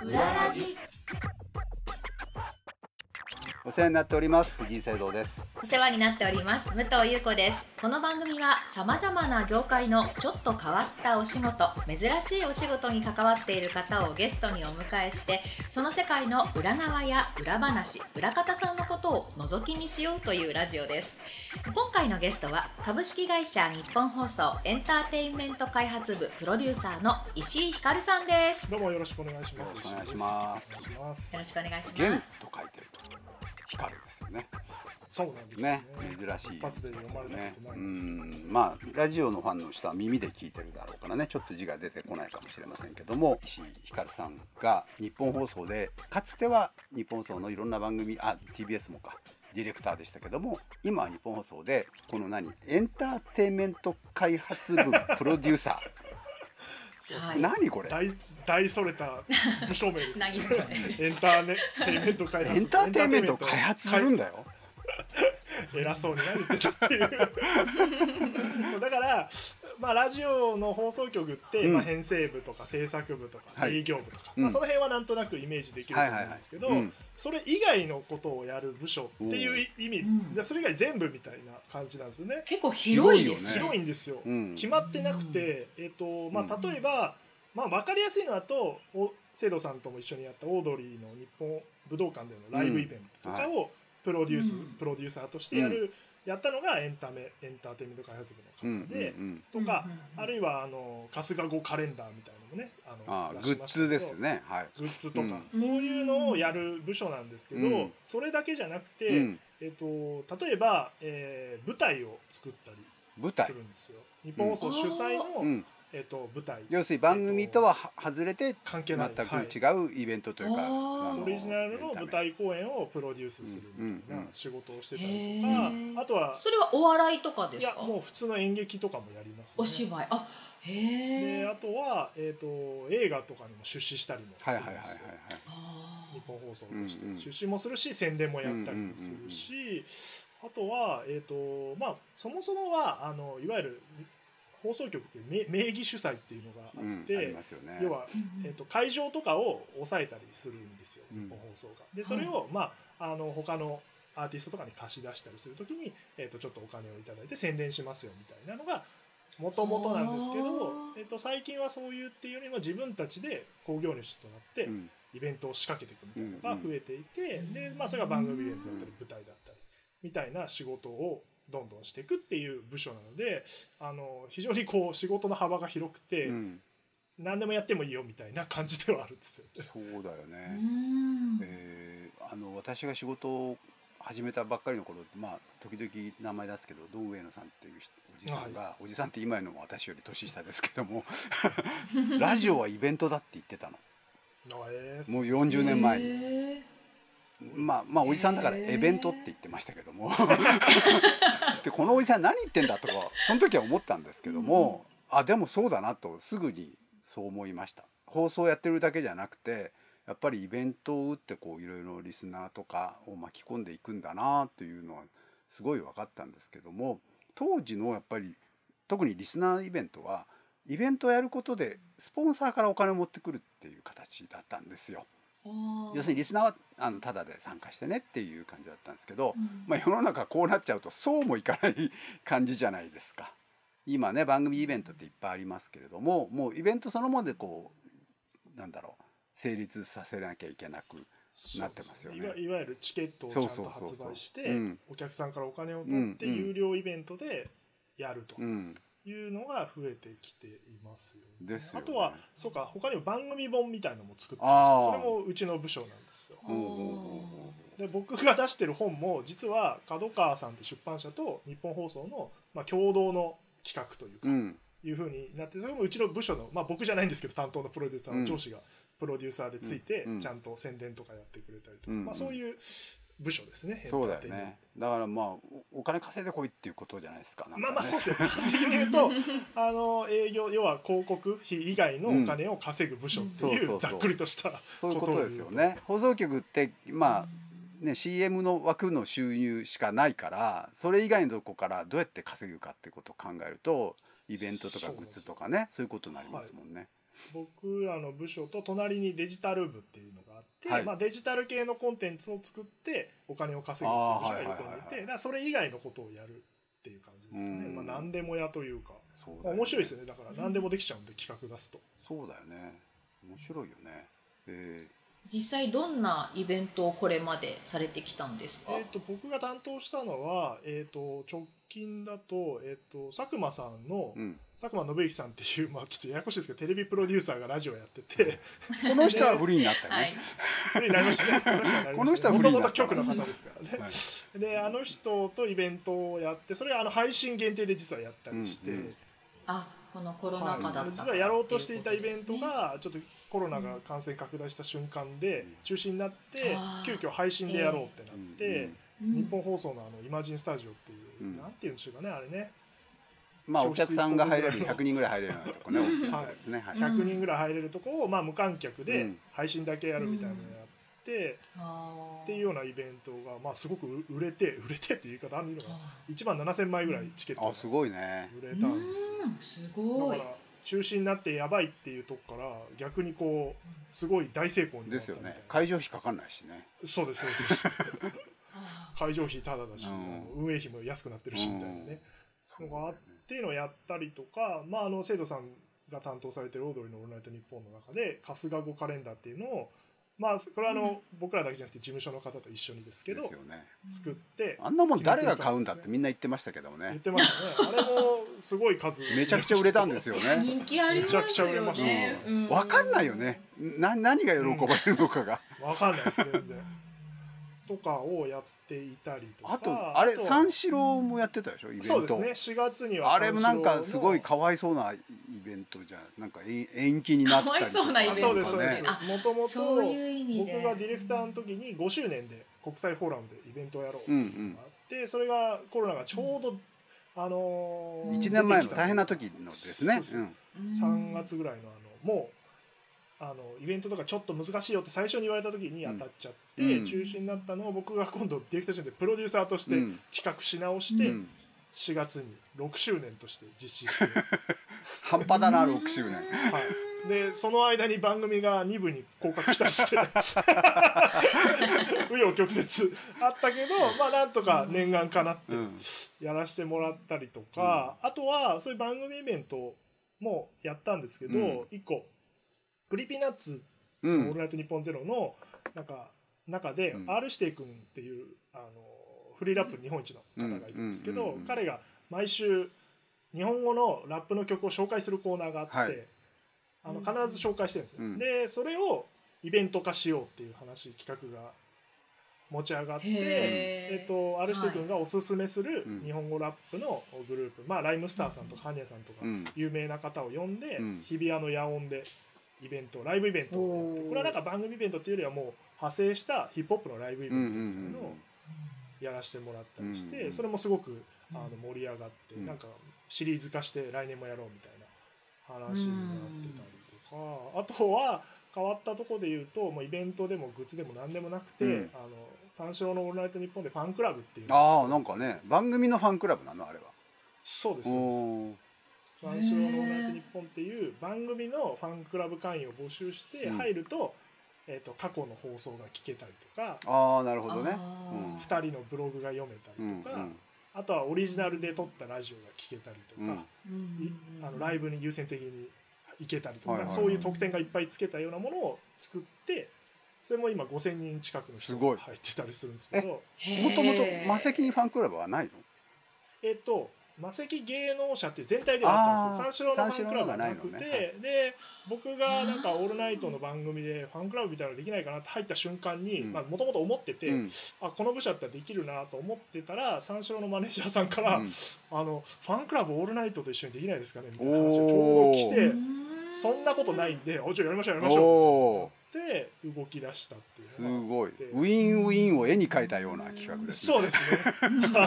裏ラジ。お世話になっております藤井聖堂です。お世話になっております武藤優子です。この番組はさまざまな業界のちょっと変わったお仕事、珍しいお仕事に関わっている方をゲストにお迎えして、その世界の裏側や裏話、裏方さんのことを覗き見しようというラジオです。今回のゲストは株式会社日本放送エンターテインメント開発部プロデューサーの石井光さんです。どうもよろしくお願いします。よろしくお願いします。よろしくお願いします。ゲンと書いてると光ですよね。そうなんですよ ね。珍しいですよね。一発で読まれたことないですね。まあラジオのファンの人は耳で聞いてるだろうからね、ちょっと字が出てこないかもしれませんけども、石井光さんが日本放送で、かつては日本放送のいろんな番組、TBS もか、ディレクターでしたけども、今は日本放送でこのエンターテインメント開発部プロデューサーそうそう、何これ 大それた部署名ですエンターテインメント開発、エンターテインメントを開発するんだよ偉そうに何言ってたっていうだから、まあ、ラジオの放送局って、まあ、編成部とか制作部とか、営業部とか、その辺はなんとなくイメージできると思うんですけど、それ以外のことをやる部署っていう意味、じゃあそれ以外全部みたいな感じなんですよね。結構広いよね。広いんですよ、決まってなくて、例えば、まあ、分かりやすいのだと聖堂さんとも一緒にやったオードリーの日本武道館でのライブイベントとかを、プロデューサーとしてやったのがエンターテインメント開発部の方で、とか、あるいは春日語カレンダーみたいなのもね、出しましたけど、グッズですね、グッズとか、そういうのをやる部署なんですけど、それだけじゃなくて、例えば、舞台を作ったりするんですよ。日本放送主催の舞台、要するに番組とは外れて全く違うイベントというか、オリジナルの舞台公演をプロデュースするみたいな仕事をしてたりとか、あとはそれはお笑いとかですか？いや、もう普通の演劇とかもやりますね。お芝居、で、あとは、映画とかにも出資したりもするんですよ。日本放送として出資もするし、宣伝もやったりもするし、あとは、まあそもそもはいわゆる放送局って名義主催っていうのがあって、要は、会場とかを抑えたりするんですよ、日本放送が。でそれを、まあ、他のアーティストとかに貸し出したりするときに、ちょっとお金をいただいて宣伝しますよみたいなのがもともとなんですけど、最近はそういうっていうよりも自分たちで興行主となって、イベントを仕掛けていくみたいなのが増えていて、で、まあ、それが番組イベントだったり舞台だったりみたいな仕事をどんどんしていくっていう部署なので、非常にこう仕事の幅が広くて、何でもやってもいいよみたいな感じではあるんですよ。そうだよね。私が仕事を始めたばっかりの頃、まあ時々名前出すけど、ドン・上野さんっていうおじさんが、おじさんって今のも私より年下ですけどもラジオはイベントだって言ってたの。もう40年前に。まあおじさんだからイベントって言ってましたけどもでこのおじさん何言ってんだとかその時は思ったんですけども、でもそうだなとすぐにそう思いました。放送やってるだけじゃなくて、やっぱりイベントを打ってこういろいろリスナーとかを巻き込んでいくんだなというのはすごい分かったんですけども、当時のやっぱり特にリスナーイベントはイベントをやることでスポンサーからお金を持ってくるっていう形だったんですよ。要するにリスナーはタダで参加してねっていう感じだったんですけど、まあ世の中こうなっちゃうとそうもいかない感じじゃないですか。今ね、番組イベントっていっぱいありますけれども、もうイベントそのものでこう成立させなきゃいけなくなってますよね。いわゆるチケットをちゃんと発売してお客さんからお金を取って有料イベントでやるというのが増えてきていますよね。ですよね。あとはそうか、他にも番組本みたいなのも作ってます。それもうちの部署なんですよ。で僕が出してる本も実は角川さんって出版社と日本放送の、まあ、共同の企画というか、いう風になって、それもうちの部署の、まあ、僕じゃないんですけど担当のプロデューサーの上司がプロデューサーでついて、ちゃんと宣伝とかやってくれたりとか、まあ、そういう部署ですね。そうだよね。だからまあお金稼いでこいっていうことじゃないですか。まあそうですね。端的に言うと営業、要は広告費以外のお金を稼ぐ部署っていうざっくりとしたことですよね。放送局ってまあね、CM の枠の収入しかないから、それ以外のとこからどうやって稼ぐかってことを考えると、イベントとかグッズとかね、そういうことになりますもんね。僕らの部署と隣にデジタル部っていうのがあって、はい、まあ、デジタル系のコンテンツを作ってお金を稼ぐっていう部署が横にいて、だからそれ以外のことをやるっていう感じですよね。まあ、何でもやというか、そうだよね、まあ、面白いですよね。だから何でもできちゃうんで、企画出すと。そうだよね、面白いよね。実際どんなイベントをこれまでされてきたんですか？僕が担当したのは、直近だと、佐久間さんの、佐久間信之さんっていう、まあ、ちょっとややこしいですけどテレビプロデューサーがラジオやってて、この人はフリーになったよね、フリーになりましたね。この人はもともと局の方ですからね、はい、であの人とイベントをやって、それは配信限定で実はやったりして、あ、このコロナ禍だった、はい、実はやろうとしていたイベントがちょっとコロナが感染拡大した瞬間で中止になって、急遽配信でやろうってなって、日本放送のあのイマジンスタジオっていう、なんていうんでしょうかね、あれね。まあお客さんが入れる100人ぐらい入れるとこね、100人ぐらい入れるとこを、まあ無観客で配信だけやるみたいなのをやって、っていうようなイベントが、まあすごく売れてっていう言い方あるのかな、1万7000枚ぐらいチケットが売れたんですよ。すごい。中止になってやばいっていうとこから逆にこうすごい大成功になったみたいな。ですよね。会場費かかんないしね。そうですそうです会場費タダだし、運営費も安くなってるしみたいなね、のがあっていうのをやったりとか、まああの生徒さんが担当されてるオードリーのオールナイトニッポンの中で春日語カレンダーっていうのを、まあこれはあの僕らだけじゃなくて事務所の方と一緒にですけど作って、あんなもん誰が買うんだってみんな言ってましたけどもね。言ってましたね。あれもすごい数めちゃくちゃ売れたんですよね。人気ありますよね。めちゃくちゃ売れましたね。わかんないよね、何が喜ばれるのかがわかんないです全然とかをやっていたりとか、あとあれ三四郎もやってたでしょイベント。そうですね、4月にはあれもなんかすごいかわいそうなイベントじゃなんか延期になったりとか、ね、そうですそうです。もともと僕がディレクターの時に5周年で国際フォーラムでイベントをやろうっていうのがあって、それがコロナがちょうど、1年前の大変な時のですね、3月ぐらいのもうイベントとかちょっと難しいよって最初に言われた時に当たっちゃって、中止になったのを僕が今度ディレクターじゃなくてプロデューサーとして企画し直して、4月に6周年として実施して半端だな6周年、はい、でその間に番組が2部に降格したりして紆余曲折あったけど、まあなんとか念願かなってやらせてもらったりとか、あとはそういう番組イベントもやったんですけど、1個CreepyNutsの「オールナイトニッポンゼロ」の中で R 指定君っていうフリーラップ日本一の方がいるんですけど、彼が毎週日本語のラップの曲を紹介するコーナーがあって、はい、必ず紹介してるんですね、でそれをイベント化しようっていう話企画が持ち上がって、R指定君がおすすめする日本語ラップのグループ、まあライムスターさんとかハニヤさんとか有名な方を呼んで、日比谷の野音でライブイベントをやって、これはなんか番組イベントっていうよりはもう派生したヒップホップのライブイベントみたいなのをやらせてもらったりして、それもすごく盛り上がって、なんかシリーズ化して来年もやろうみたいな話になってたりとか、あとは変わったとこで言うと、もうイベントでもグッズでも何でもなくて、三四郎の「オールナイトニッポン」でファンクラブっていうのを作って、なんかね番組のファンクラブなのあれは。そうですそうです、三四郎の「オールナイトニッポン」っていう番組のファンクラブ会員を募集して入ると、過去の放送が聞けたりとか、なるほどね、2人のブログが読めたりとか、あとはオリジナルで撮ったラジオが聞けたりとか、ライブに優先的に行けたりとか、そういう特典がいっぱいつけたようなものを作って、それも今 5,000 人近くの人が入ってたりするんですけど。もともとマセキにファンクラブはないの？マセキ芸能者って全体ではあったんですけど、三四郎のファンクラブがなくて、で僕がなんか「オールナイト」の番組でファンクラブみたいなのできないかなって入った瞬間に、もともと思ってて、あ、この部署だったらできるなと思ってたら、三四郎のマネージャーさんから「ファンクラブオールナイトと一緒にできないですかね」みたいな話がちょうど来て、そんなことないんで「おじゃあやりましょうやりましょう」って動き出したっていうのがあって、すごいウィンウィンを絵に描いたような企画ですね。そうです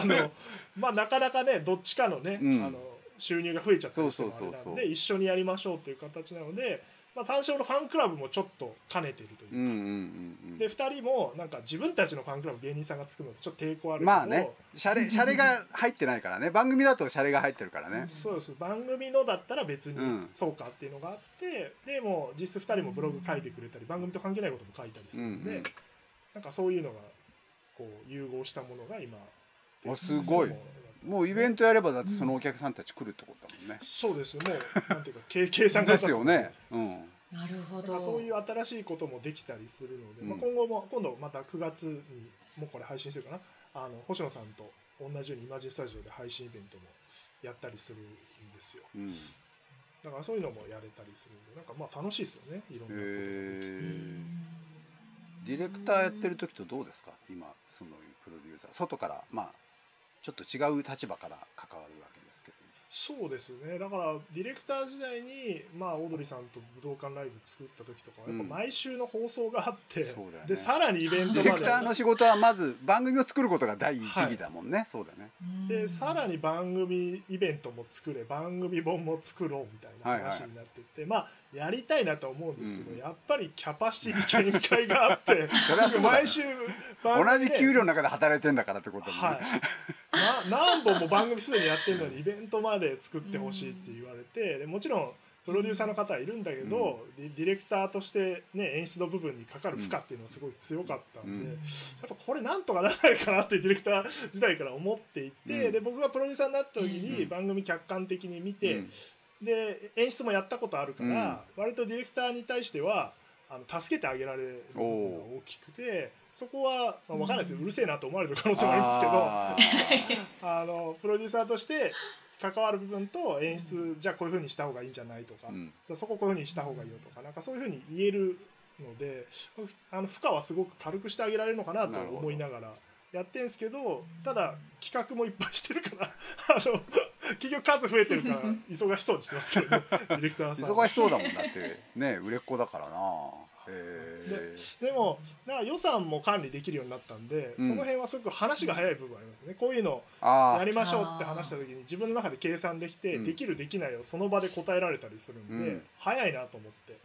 ねまあなかなかねどっちかのね、収入が増えちゃったりしてもあれなんで、一緒にやりましょうという形なので、まあ、三四郎のファンクラブもちょっと兼ねてるというか、うんうんうんうん、で2人もなんか自分たちのファンクラブ芸人さんが作るのってちょっと抵抗あるけど、まあね、シャレが入ってないからね、番組だとシャレが入ってるからね、そうです、番組のだったら別にそうかっていうのがあって、うん、でも実質2人もブログ書いてくれたり番組と関係ないことも書いたりするんで、うんうん、なんかそういうのがこう融合したものが今すごい、もうイベントやればだってそのお客さんたち来るってことだもんね、うん、そうですね、なんていうか経産が立つですよね、うん、なるほど、そういう新しいこともできたりするので、うん、まあ、今度また9月にもうこれ配信してるかな、星野さんと同じようにイマジンスタジオで配信イベントもやったりするんですよ、うん、だからそういうのもやれたりするので、なんかまあ楽しいですよね、いろんなことができて。ディレクターやってる時とどうですか、今そのプロデューサー外からまあちょっと違う立場から関わるわけですけど。そうですね、だからディレクター時代に、まあ、オードリーさんと武道館ライブ作った時とかはやっぱ毎週の放送があって、うん、ね、でさらにイベントまでディレクターの仕事はまず番組を作ることが第一義だもんね、はい、そうだね、でさらに番組イベントも作れ、番組本も作ろうみたいな話になってって、はいはい、まあやりたいなと思うんですけど、うん、やっぱりキャパシティに限界があって毎週番組同じ給料の中で働いてんだからってことも、ね、はい、何本も番組すでにやってるのにイベントまで作ってほしいって言われて、でもちろんプロデューサーの方はいるんだけど、うん、ディレクターとして、ね、演出の部分にかかる負荷っていうのはすごい強かったんで、うん、やっぱこれなんとかならないかなってディレクター時代から思っていて、うん、で僕がプロデューサーになった時に番組客観的に見て、うん、で演出もやったことあるから、うん、割とディレクターに対しては助けてあげられるのが大きくて、そこは、まあ、分からないですよ、うるせえなと思われる可能性もあるんですけど、プロデューサーとして関わる部分と演出、じゃあこういう風にした方がいいんじゃないとか、うん、じゃあそここういう風にした方がいいよとか、なんかそういう風に言えるので、負荷はすごく軽くしてあげられるのかなと思いながらやってんですけど、ただ企画もいっぱいしてるから結局数増えてるから忙しそうにしてますけどねディレクターさん忙しそうだもん、だってね、売れっ子だからな、でもだから予算も管理できるようになったんで、うん、その辺はすごく話が早い部分ありますね。こういうのやりましょうって話した時に自分の中で計算できて、できるできないをその場で答えられたりするんで、うん、早いなと思って。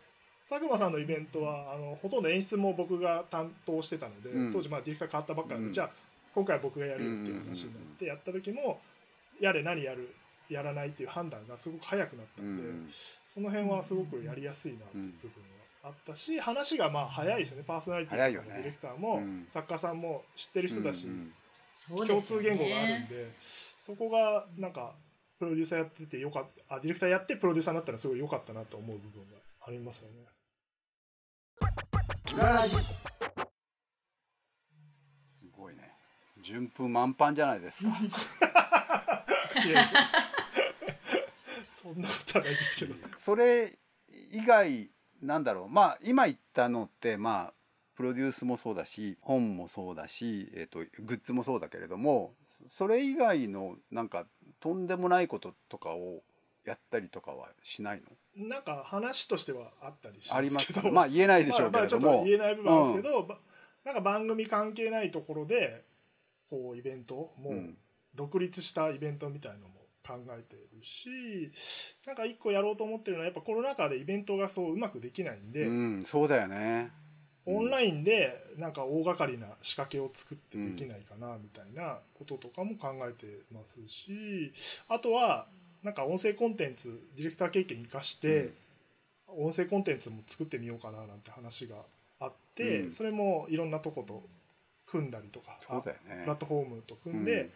佐久間さんのイベントはほとんど演出も僕が担当してたので、うん、当時まあディレクター変わったばっかりで、うん、じゃあ今回は僕がやるよっていう話になって、やった時もやれ何やるやらないっていう判断がすごく早くなったので、うん、その辺はすごくやりやすいなっていう部分があったし、うん、話がまあ早いですよね、パーソナリティーとかディレクターも、ね、作家さんも知ってる人だし、うんうん、共通言語があるんで、そこがなんかプロデューサーやっててよかった、ディレクターやってプロデューサーになったらすごい良かったなと思う部分がありますよね。すごいね、順風満帆じゃないですかいやいやそんなことはないですけど、それ以外なんだろう、まあ今言ったのってまあプロデュースもそうだし本もそうだし、グッズもそうだけれども、それ以外のなんかとんでもないこととかをやったりとかはしないの？なんか話としてはあったりしますけど、まあ言えないでしょうけれども、まあ、ちょっと言えない部分なんですけど、うん、なんか番組関係ないところでこうイベントもう独立したイベントみたいのも考えてるし、なんか一個やろうと思ってるのはやっぱコロナ禍でイベントがそううまくできないんで、うん、そうだよね、オンラインでなんか大掛かりな仕掛けを作ってできないかなみたいなこととかも考えてますし、あとはなんか音声コンテンツ、ディレクター経験生かして音声コンテンツも作ってみようかななんて話があって、うん、それもいろんなとこと組んだりとか、そうだよね、プラットフォームと組んで、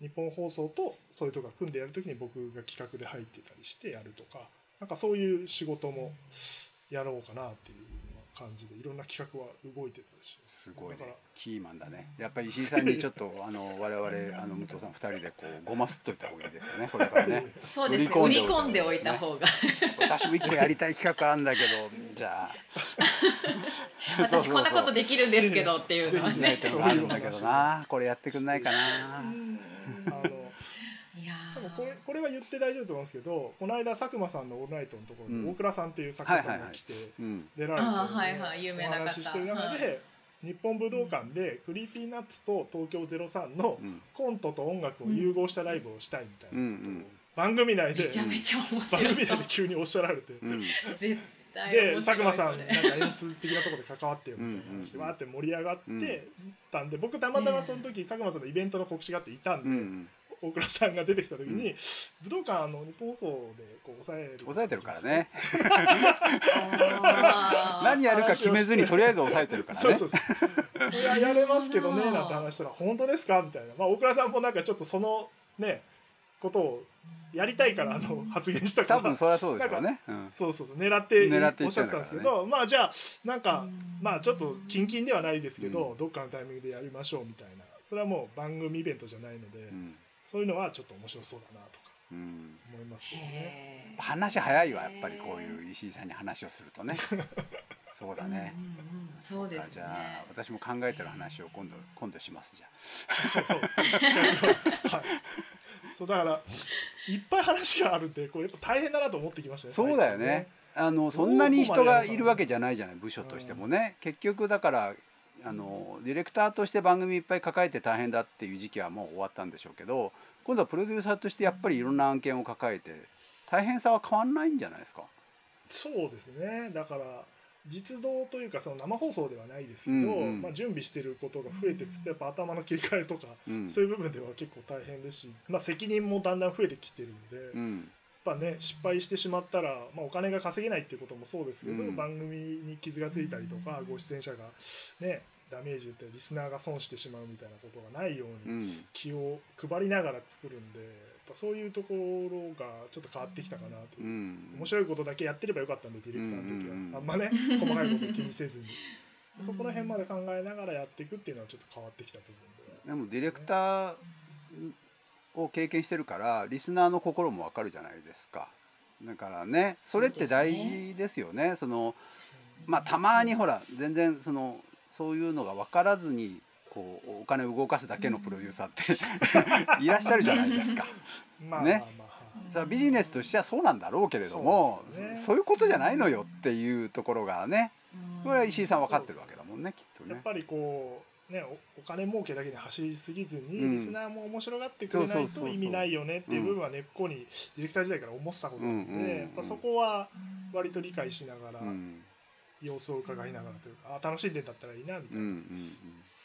うん、日本放送とそういうとこが組んでやるときに僕が企画で入ってたりしてやるとか、なんかそういう仕事もやろうかなっていう感じでいろんな企画は動いてたりします。すごいね、だからキーマンだね。やっぱり石井さんにちょっと我々武藤さん2人でこうごますっといた方がいいですよね。これからね。そうですね。売り込んでおいた方が。私も一個やりたい企画あるんだけど、じゃあ。私こんなことできるんですけどっていうのはね。そういうだけどな、これやってくんないかな。多分これは言って大丈夫と思うんですけど、この間佐久間さんのオールナイトのところに大倉さんっていう作家さんが来て出られてお話ししてる中で、日本武道館でCreepyNutsと東京03のコントと音楽を融合したライブをしたいみたいなことを番組内で急におっしゃられて、絶で佐久間さんなんか演出的なところで関わってよみたいな話でわーって盛り上がってたんで、僕たまたまその時佐久間さんのイベントの告知があっていたんで、大倉さんが出てきた時に、武道館の日本放送でこう抑えてるからね何やるか決めずにとりあえず抑えてるからねそういや、やれますけどねなんて話したら本当ですかみたいな、まあ、大倉さんもなんかちょっとそのねことをやりたいから発言したから多分そりゃそうですよね、うん、そうそうそう狙っておっしゃってたんですけど、ね、まあじゃあなんかまあちょっとキンキンではないですけど、うん、どっかのタイミングでやりましょうみたいな、それはもう番組イベントじゃないので、うん、そういうのはちょっと面白そうだなとか思いますけどね、うん、話早いわやっぱりこういう石井さんに話をするとねそうだね、うんうんうん、そうですね。じゃあ私も考えてる話を今度しますじゃあそうですねはい、そうだからいっぱい話があるんでこうやっぱ大変だなと思ってきましたね。そうだよね、そんなに人がいるわけじゃないじゃない、部署としてもね、うん、結局だからディレクターとして番組いっぱい抱えて大変だっていう時期はもう終わったんでしょうけど、今度はプロデューサーとしてやっぱりいろんな案件を抱えて大変さは変わんないんじゃないですか。そうですね、だから実動というかその生放送ではないですけど、うんうん、まあ、準備してることが増えてくとやっぱ頭の切り替えとか、うん、そういう部分では結構大変ですし、まあ、責任もだんだん増えてきてるんで、うん、やっぱね失敗してしまったら、まあ、お金が稼げないっていうこともそうですけど、うん、番組に傷がついたりとかご出演者がねダメージを受けてリスナーが損してしまうみたいなことがないように気を配りながら作るんで、やっぱそういうところがちょっと変わってきたかなという、うん、面白いことだけやってればよかったんでディレクターの時は、うんうん、あんまね細かいこと気にせずにそこら辺まで考えながらやっていくっていうのはちょっと変わってきた部分 でもディレクターを経験してるからリスナーの心もわかるじゃないですか。だからねそれって大事ですよね。そのまあたまにほら全然そういうのが分からずにこうお金を動かすだけのプロデューサーって、うん、いらっしゃるじゃないですかね、さあビジネスとしてはそうなんだろうけれども、 ね、そういうことじゃないのよっていうところがね、これは石井さん分かってるわけだもんね、きっとね。やっぱりこう、ね、お金儲けだけに走りすぎずに、うん、リスナーも面白がってくれないと意味ないよねっていう部分は根っこにディレクター時代から思ってたことなので、うんうんうんうん、やっぱそこは割と理解しながら、うん、様子を伺いながらというか、あ楽しんでたったらいいなみたいな、うんうんうん、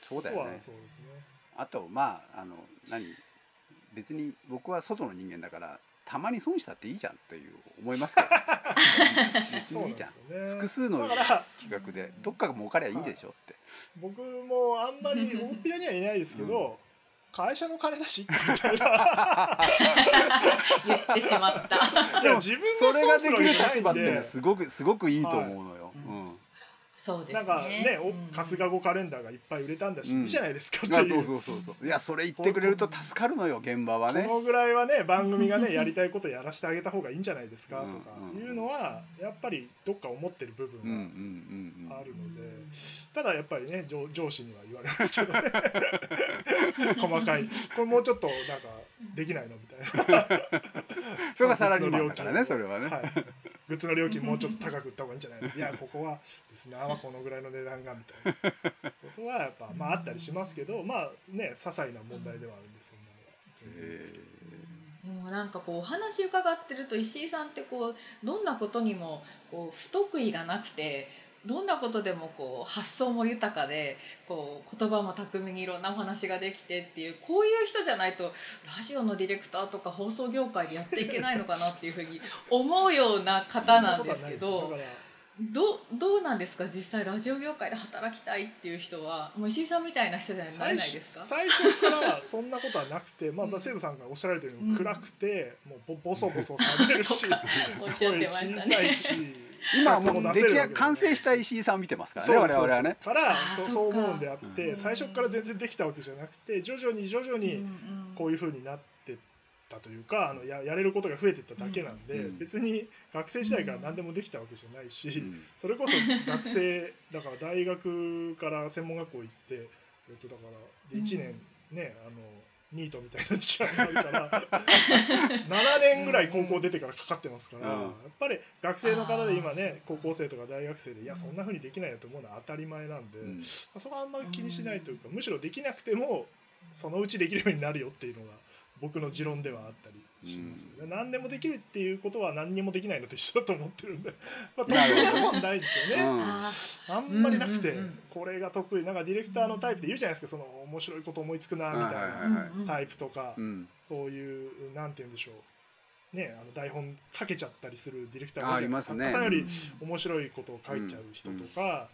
そうだよね、あとはそうですね。あとまあ別に僕は外の人間だからたまに損したっていいじゃんっていう思いますからそうなんですよね。複数の企画でどっかが儲かりゃいいんでしょって、はい、僕もあんまり大っぴらには言えないですけど、うん、会社の金だしみたいな言ってしまった。いや自分が損するわけじゃないんですごくすごくいいと思うのよ、はい、うん、そうですね。なんかね、うん、春日語カレンダーがいっぱい売れたんだし、うん、いいじゃないですかっていう、いやそれ言ってくれると助かるのよ現場はね。このぐらいはね番組がねやりたいことやらせてあげた方がいいんじゃないですかとかいうのはやっぱりどっか思ってる部分があるので、うんうんうんうん、ただやっぱりね上司には言われますけどね細かいこれもうちょっとなんかできないのみたいなそれがサラリーマンだからね、それはね、はい、グッズの料金もうちょっと高く売った方がいいんじゃないのいやここはリスナーはこのぐらいの値段がみたいなことはやっぱ、まあ、あったりしますけど、まあね些細な問題ではあるんですよね、全然ですけど、でもなんかこうお話伺ってると石井さんってこうどんなことにもこう不得意がなくて、どんなことでもこう発想も豊かでこう言葉も巧みにいろんなお話ができてっていう、こういう人じゃないとラジオのディレクターとか放送業界でやっていけないのかなっていうふうに思うような方なんですけどどうなんですか実際ラジオ業界で働きたいっていう人は。もう石井さんみたいな人じゃないですか。最初からそんなことはなくて、まあ、生徒さんがおっしゃられてるように暗くて、うん、もうボソボソ喋るし声小さいし今もう完成した石井さん見てますからね我々はね。からそう思うんであって、うん、最初から全然できたわけじゃなくて徐々にこういう風になってったというか、やれることが増えてっただけなんで、うん、別に学生時代から何でもできたわけじゃないし、うん、それこそ学生だから大学から専門学校行って、だから1年ねニートみたいな時期がないから7年ぐらい高校出てからかかってますから、やっぱり学生の方で今ね高校生とか大学生でいやそんな風にできないよと思うのは当たり前なんで、そこはあんまり気にしないというか、むしろできなくてもそのうちできるようになるよっていうのが僕の持論ではあったりします、うん、何でもできるっていうことは何にもできないのと一緒だと思ってるんでまあ得意もないですよねあんまりなくて、これが得意なんかディレクターのタイプで言うじゃないですか、その面白いこと思いつくなみたいなタイプとか、そういうなんて言うんでしょうね、あの台本かけちゃったりするディレクターがいるじゃないですか、作家さんより面白いことを書いちゃう人とか、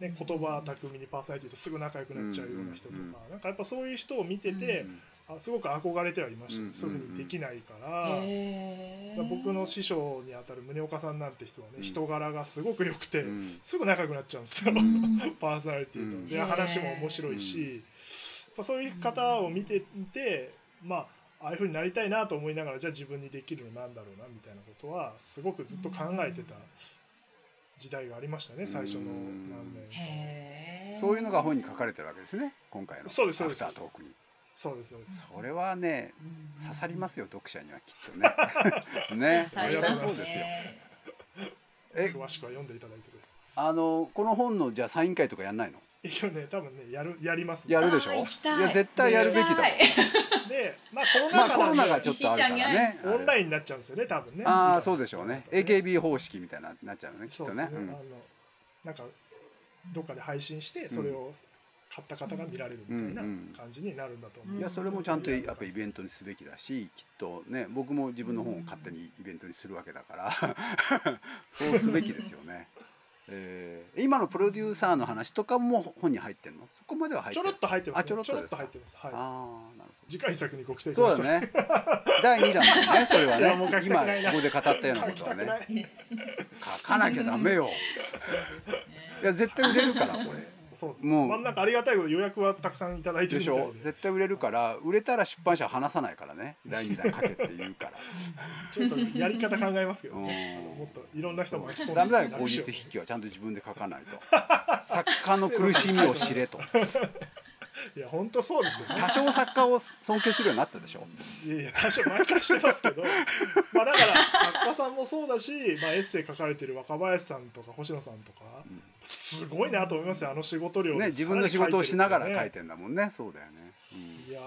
ね、言葉巧みにパーソナリティとすぐ仲良くなっちゃうような人とか、なんかやっぱそういう人を見てて、すごく憧れてはいました、そういうふうにできないから、僕の師匠にあたる宗岡さんなんて人はね、人柄がすごく良くて、すぐ仲良くなっちゃうんですよパーソナリティと、で話も面白いし、やっぱそういう方を見てて、まあああいう風になりたいなと思いながら、じゃあ自分にできるのなんだろうなみたいなことはすごくずっと考えてた時代がありましたね、最初の何年か。へー、そういうのが本に書かれてるわけですね、今回のアフタートークに。そうですそうです。それはね、刺さりますよ、読者にはきっとねね、ありがとうございます詳しくは読んでいただいて。この本のじゃあサイン会とかやんないの？ね、多分ね、やりますね。やるでしょ。いや絶対やるべきだ。で、まあコロナがちょっとあるからね、オンラインになっちゃうんですよね、多分ね。ああ、そうでしょうね。AKB 方式みたいななっちゃうね、きっとね。なんかどっかで配信してそれを買った方が見られるみたいな感じになるんだと思います。いや、それもちゃんとやっぱりイベントにすべきだし、きっとね、僕も自分の本を勝手にイベントにするわけだから、そうすべきですよね。今のプロデューサーの話とかも本に入ってるの？そこまでは入ってる？ちょろっと入ってます。ちょろっと入ってます。はい。次回作にご期待ください。そうだね、第2弾だね、それはね。今ここで語ったようなことはね、書かなきゃダメよ。いや絶対売れるからこれ。そうです。もうなんかありがたいこと予約はたくさんいただいてるみたいで、絶対売れるから、売れたら出版社は離さないからね、第2弾書けって言うからちょっとやり方考えますけどね、もっといろんな人も巻き込んで。ダメだよ、口述筆記はちゃんと自分で書かないと作家の苦しみを知れといや本当そうですよね。多少作家を尊敬するようになったでしょ。いやいや、多少毎回してますけどまあだから作家さんもそうだし、まあ、エッセイ書かれてる若林さんとか星野さんとか、すごいなと思いますよ、あの仕事量で、ね。自分の仕事をしながら書いてんだもんね。そうだよね、いや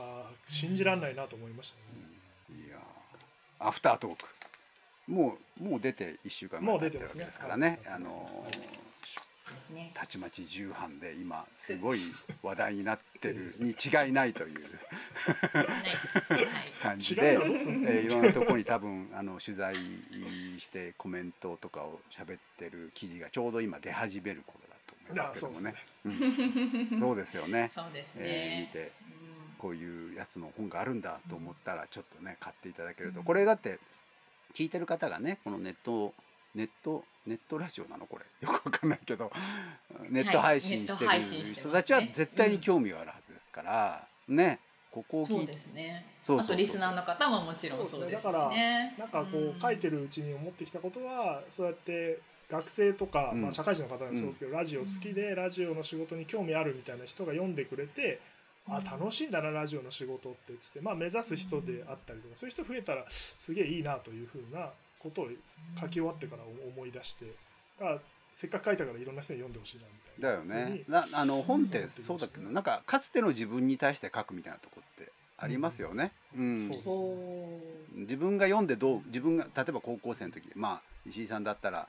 信じらんないなと思いましたね、いやアフタートークもう出て1週間もう出てますからね。たちまち重版で今すごい話題になってるに違いないという感じで、いろんなところに多分取材してコメントとかを喋ってる記事がちょうど今出始める頃だと思いますけどもね。そうですよね。見てこういうやつの本があるんだと思ったら、ちょっとね買っていただけると。これだって聞いてる方がね、このネットラジオなのこれ、よくわかんないけどネット配信してる人たちは絶対に興味があるはずですからね。ここを聞いて、そうですね、あとリスナーの方ももちろんそうですね。だからなんかこう書いてるうちに思ってきたことは、そうやって学生とかまあ社会人の方でもそうですけど、ラジオ好きでラジオの仕事に興味あるみたいな人が読んでくれて、あ、楽しいんだなラジオの仕事ってつって、まあ目指す人であったりとか、そういう人増えたらすげえいいなというふうなことを書き終わってから思い出して、だからせっかく書いたからいろんな人に読んでほしいなみたいな。だよね。本ってそうだけど、なんかかつての自分に対して書くみたいなとこってありますよね。自分が読んでどう、自分が例えば高校生の時に、まあ石井さんだったら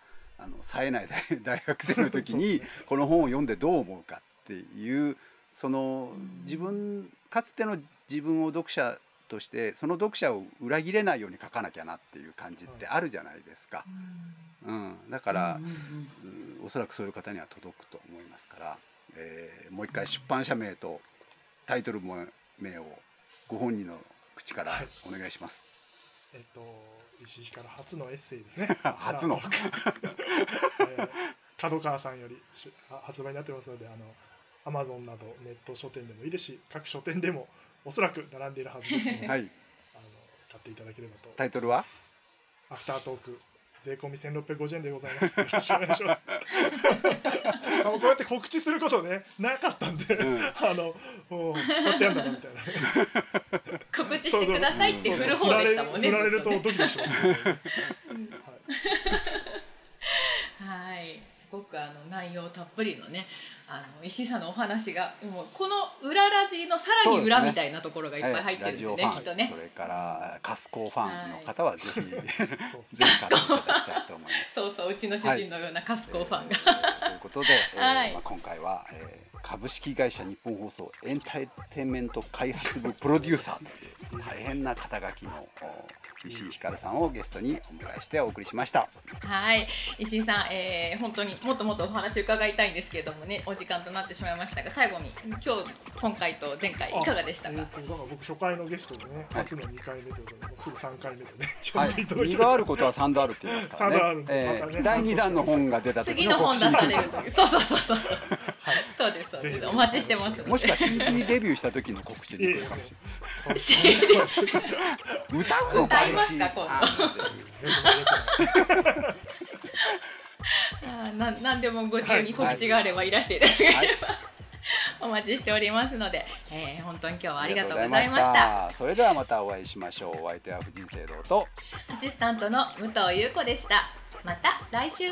冴えない大学生の時にこの本を読んでどう思うかっていう、その自分かつての自分を読者としてその読者を裏切れないように書かなきゃなっていう感じってあるじゃないですか、だからおそらくそういう方には届くと思いますから、もう一回出版社名とタイトル名をご本人の口からお願いします、はい、石井から初のエッセイですね初の角川さんより発売になってますので、アマゾンなどネット書店でもいいですし、各書店でもおそらく並んでいるはずですので、はい、買っていただければと。タイトルはアフタートーク、税込み1650円でございます。よろしくお願いします。こうやって告知することねなかったんで、こうやってやんだなみたいな。告知してくださいって振る方でしたもんね。振られるとドキドキしますね。はい。はい。ごく内容たっぷりのね石井さんのお話がもうこの裏ラジのさらに裏みたいなところがいっぱい入ってるんですね。ラジオファン、ね、それからカスコファンの方はぜひ、はい、ぜひ買っていただきたいと思います。そうそう、うちの主人のようなカスコファンが、ということで、まあ、今回は、株式会社日本放送エンターテインメント開発部プロデューサーという大変な肩書きの石井ひかるさんをゲストにお迎えしてお送りしました。はい、石井さん、本当にもっともっとお話を伺いたいんですけれどもね、お時間となってしまいましたが、最後に今回と前回いかがでしたか？僕初回のゲストでね、初の2回目ということですぐ3回目でね、2があることは3度あるって言いますからね。3度あるんで、またね、第2弾の本が出た時の告知、次の本出されるそう、はい、そうですそうです、お待ちしてます。もしかして CD デビューした時の告知に来るかもしれない歌うのかい何でもご自由に告知があればいらしていただければ、はいはい、お待ちしておりますので、本当に今日はありがとうございました。それではまたお会いしましょう。お相手は藤井聖堂とアシスタントの武藤優子でした。また来週。